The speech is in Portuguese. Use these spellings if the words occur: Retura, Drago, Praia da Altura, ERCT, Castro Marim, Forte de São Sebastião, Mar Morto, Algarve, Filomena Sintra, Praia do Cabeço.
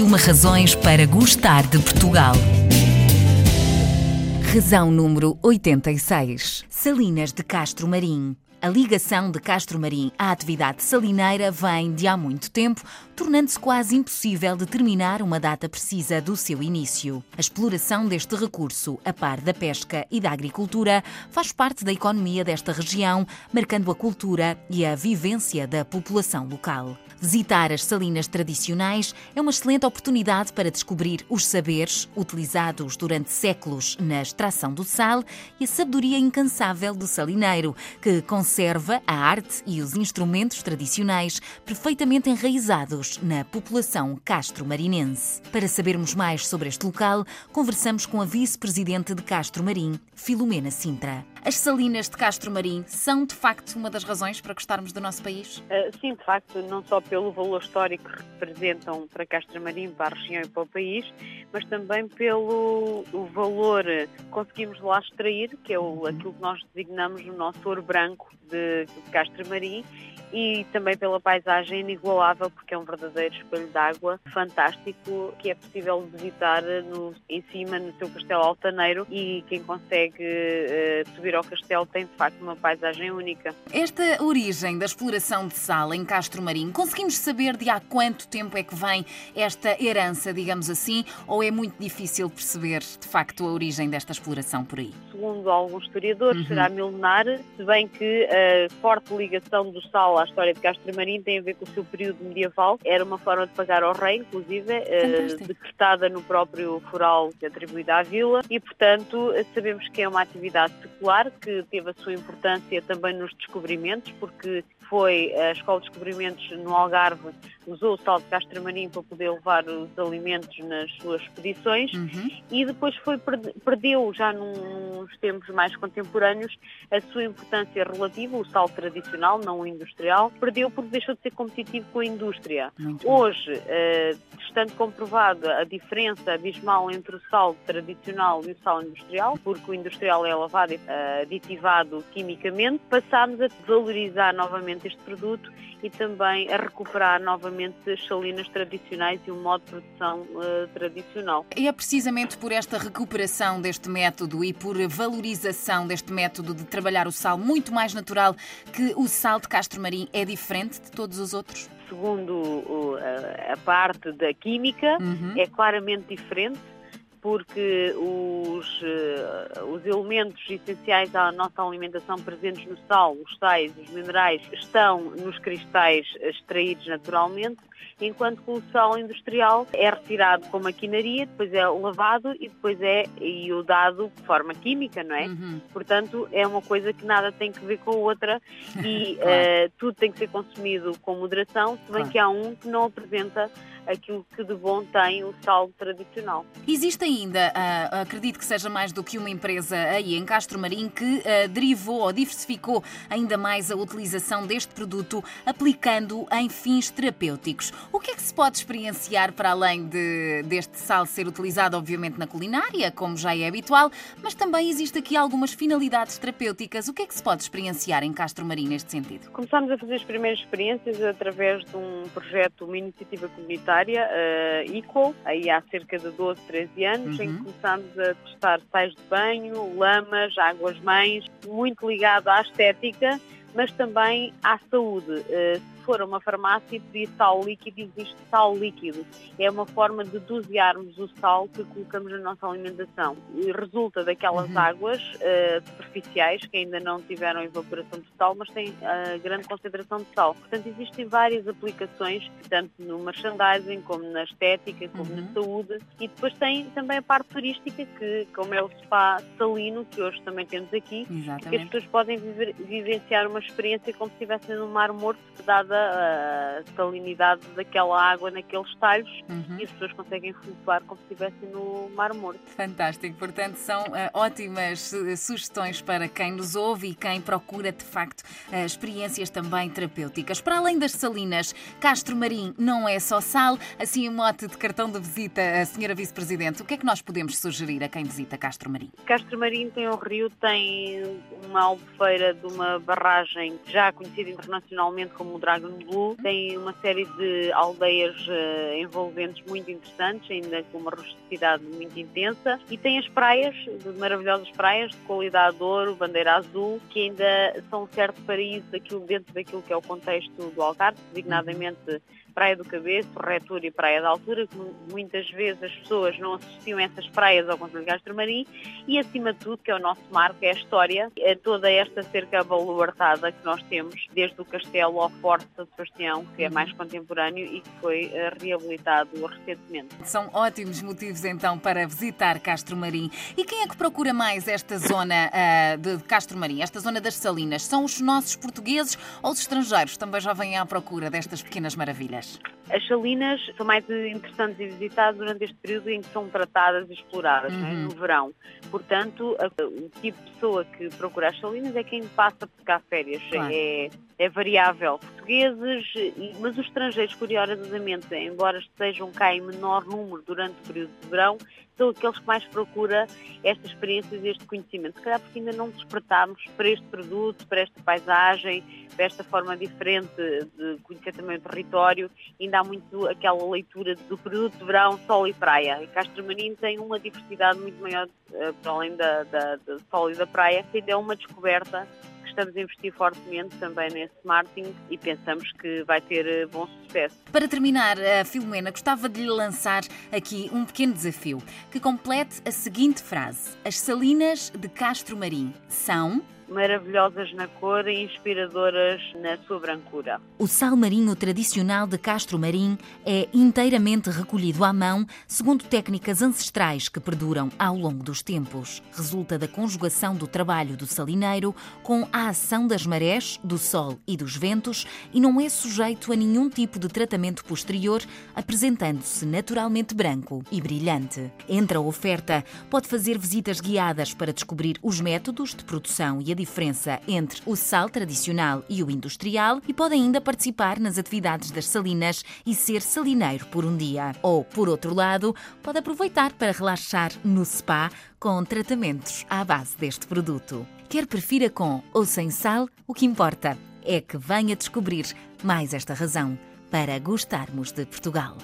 101 razões para gostar de Portugal. Razão número 86. Salinas de Castro Marim. A ligação de Castro Marim à atividade salineira vem de há muito tempo, tornando-se quase impossível determinar uma data precisa do seu início. A exploração deste recurso, a par da pesca e da agricultura, faz parte da economia desta região, marcando a cultura e a vivência da população local. Visitar as salinas tradicionais é uma excelente oportunidade para descobrir os saberes utilizados durante séculos na extração do sal e a sabedoria incansável do salineiro, que conserva a arte e os instrumentos tradicionais perfeitamente enraizados na população castro-marinense. Para sabermos mais sobre este local, conversamos com a vice-presidente de Castro Marim, Filomena Sintra. As salinas de Castro Marim são, de facto, uma das razões para gostarmos do nosso país? Sim, de facto, não só pelo valor histórico que representam para Castro Marim, para a região e para o país, mas também pelo valor que conseguimos lá extrair, que é aquilo que nós designamos o nosso ouro branco de Castro Marim, e também pela paisagem inigualável, porque é um verdadeiro espelho d'água fantástico que é possível visitar em cima no seu castelo altaneiro, e quem consegue subir ao castelo tem de facto uma paisagem única. Esta origem da exploração de sal em Castro Marim, conseguimos saber de há quanto tempo é que vem esta herança, digamos assim, ou é muito difícil perceber de facto a origem desta exploração por aí? Segundo alguns historiadores, será milenar, se bem que a forte ligação do sal à história de Castro Marim tem a ver com o seu período medieval. Era uma forma de pagar ao rei, inclusive, decretada no próprio foral atribuída à vila, e, portanto, sabemos que é uma atividade secular que teve a sua importância também nos descobrimentos, porque foi a Escola de Descobrimentos no Algarve usou o sal de Castro Marim para poder levar os alimentos nas suas expedições, e depois perdeu já nos tempos mais contemporâneos a sua importância relativa. O sal tradicional, não o industrial, perdeu porque deixou de ser competitivo com a indústria. Hoje, estando comprovada a diferença abismal entre o sal tradicional e o sal industrial, porque o industrial é lavado e aditivado quimicamente, passámos a valorizar novamente este produto e também a recuperar novamente as salinas tradicionais e o modo de produção tradicional. E é precisamente por esta recuperação deste método e por valorização deste método de trabalhar o sal muito mais natural que o sal de Castro Marim é diferente de todos os outros? Segundo a parte da química, é claramente diferente, porque os elementos essenciais à nossa alimentação presentes no sal, os sais, os minerais, estão nos cristais extraídos naturalmente, enquanto que o sal industrial é retirado com maquinaria, depois é lavado e depois é iodado de forma química, não é? Portanto, é uma coisa que nada tem que ver com a outra e tudo tem que ser consumido com moderação, se bem que há um que não apresenta aquilo que de bom tem o sal tradicional. Existe ainda, acredito que seja mais do que uma empresa aí em Castro Marim, que derivou ou diversificou ainda mais a utilização deste produto, aplicando-o em fins terapêuticos. O que é que se pode experienciar para além deste sal ser utilizado, obviamente, na culinária, como já é habitual, mas também existe aqui algumas finalidades terapêuticas. O que é que se pode experienciar em Castro Marim neste sentido? Começámos a fazer as primeiras experiências através de um projeto, uma iniciativa comunitária, Equal, aí há cerca de 12, 13 anos, em que começámos a testar sais de banho, lamas, águas-mães, muito ligado à estética, mas também à saúde. Se for a uma farmácia e pedir sal líquido, existe sal líquido. É uma forma de dosearmos o sal que colocamos na nossa alimentação. E resulta daquelas águas superficiais que ainda não tiveram evaporação de sal, mas têm grande concentração de sal. Portanto, existem várias aplicações, tanto no merchandising, como na estética, como na saúde. E depois tem também a parte turística, que como é o spa salino, que hoje também temos aqui, que as pessoas podem vivenciar uma experiência como se estivessem no Mar Morto, dada a salinidade daquela água naqueles talhos, e as pessoas conseguem flutuar como se estivessem no Mar Morto. Fantástico, portanto são ótimas sugestões para quem nos ouve e quem procura de facto experiências também terapêuticas. Para além das salinas, Castro Marim não é só sal, assim em mote de cartão de visita, a senhora Vice-Presidente, o que é que nós podemos sugerir a quem visita Castro Marim? Castro Marim tem um rio, tem uma albufeira de uma barragem já conhecida internacionalmente como o Drago, Lago Nulu tem uma série de aldeias envolventes muito interessantes, ainda com uma rusticidade muito intensa, e tem as praias, maravilhosas praias de qualidade de ouro, bandeira azul, que ainda são um certo paraíso daquilo, dentro daquilo que é o contexto do Algarve, designadamente Praia do Cabeço, Retura e Praia da Altura, que muitas vezes as pessoas não assistiam a essas praias ao Conselho de Castro Marim, e acima de tudo, que é o nosso marco, é a história, é toda esta cerca baluartada que nós temos, desde o castelo ao Forte de São Sebastião, que é mais contemporâneo e que foi reabilitado recentemente. São ótimos motivos então para visitar Castro Marim. E quem é que procura mais esta zona de Castro Marim, esta zona das Salinas? São os nossos portugueses ou os estrangeiros? Também já vêm à procura destas pequenas maravilhas. As salinas são mais interessantes e visitadas durante este período em que são tratadas e exploradas, né, no verão. Portanto, o tipo de pessoa que procura as salinas é quem passa por cá férias. Claro. É variável. Portugueses, mas os estrangeiros, curiosamente, embora estejam cá em menor número durante o período de verão, são aqueles que mais procuram estas experiências e este conhecimento. Se calhar porque ainda não despertámos para este produto, para esta paisagem, para esta forma diferente de conhecer também o território. Ainda há muito aquela leitura do período de verão, sol e praia. E Castro Marim tem uma diversidade muito maior, para além do sol e da praia, que ainda é uma descoberta. Estamos a investir fortemente também nesse marketing e pensamos que vai ter bom sucesso. Para terminar, Filomena, gostava de lhe lançar aqui um pequeno desafio, que complete a seguinte frase: as salinas de Castro Marim são maravilhosas na cor e inspiradoras na sua brancura. O sal marinho tradicional de Castro Marim é inteiramente recolhido à mão, segundo técnicas ancestrais que perduram ao longo dos tempos. Resulta da conjugação do trabalho do salineiro com a ação das marés, do sol e dos ventos, e não é sujeito a nenhum tipo de tratamento posterior, apresentando-se naturalmente branco e brilhante. Entre a oferta, pode fazer visitas guiadas para descobrir os métodos de produção e a diferença entre o sal tradicional e o industrial, e pode ainda participar nas atividades das salinas e ser salineiro por um dia. Ou, por outro lado, pode aproveitar para relaxar no spa com tratamentos à base deste produto. Quer prefira com ou sem sal, o que importa é que venha descobrir mais esta razão para gostarmos de Portugal.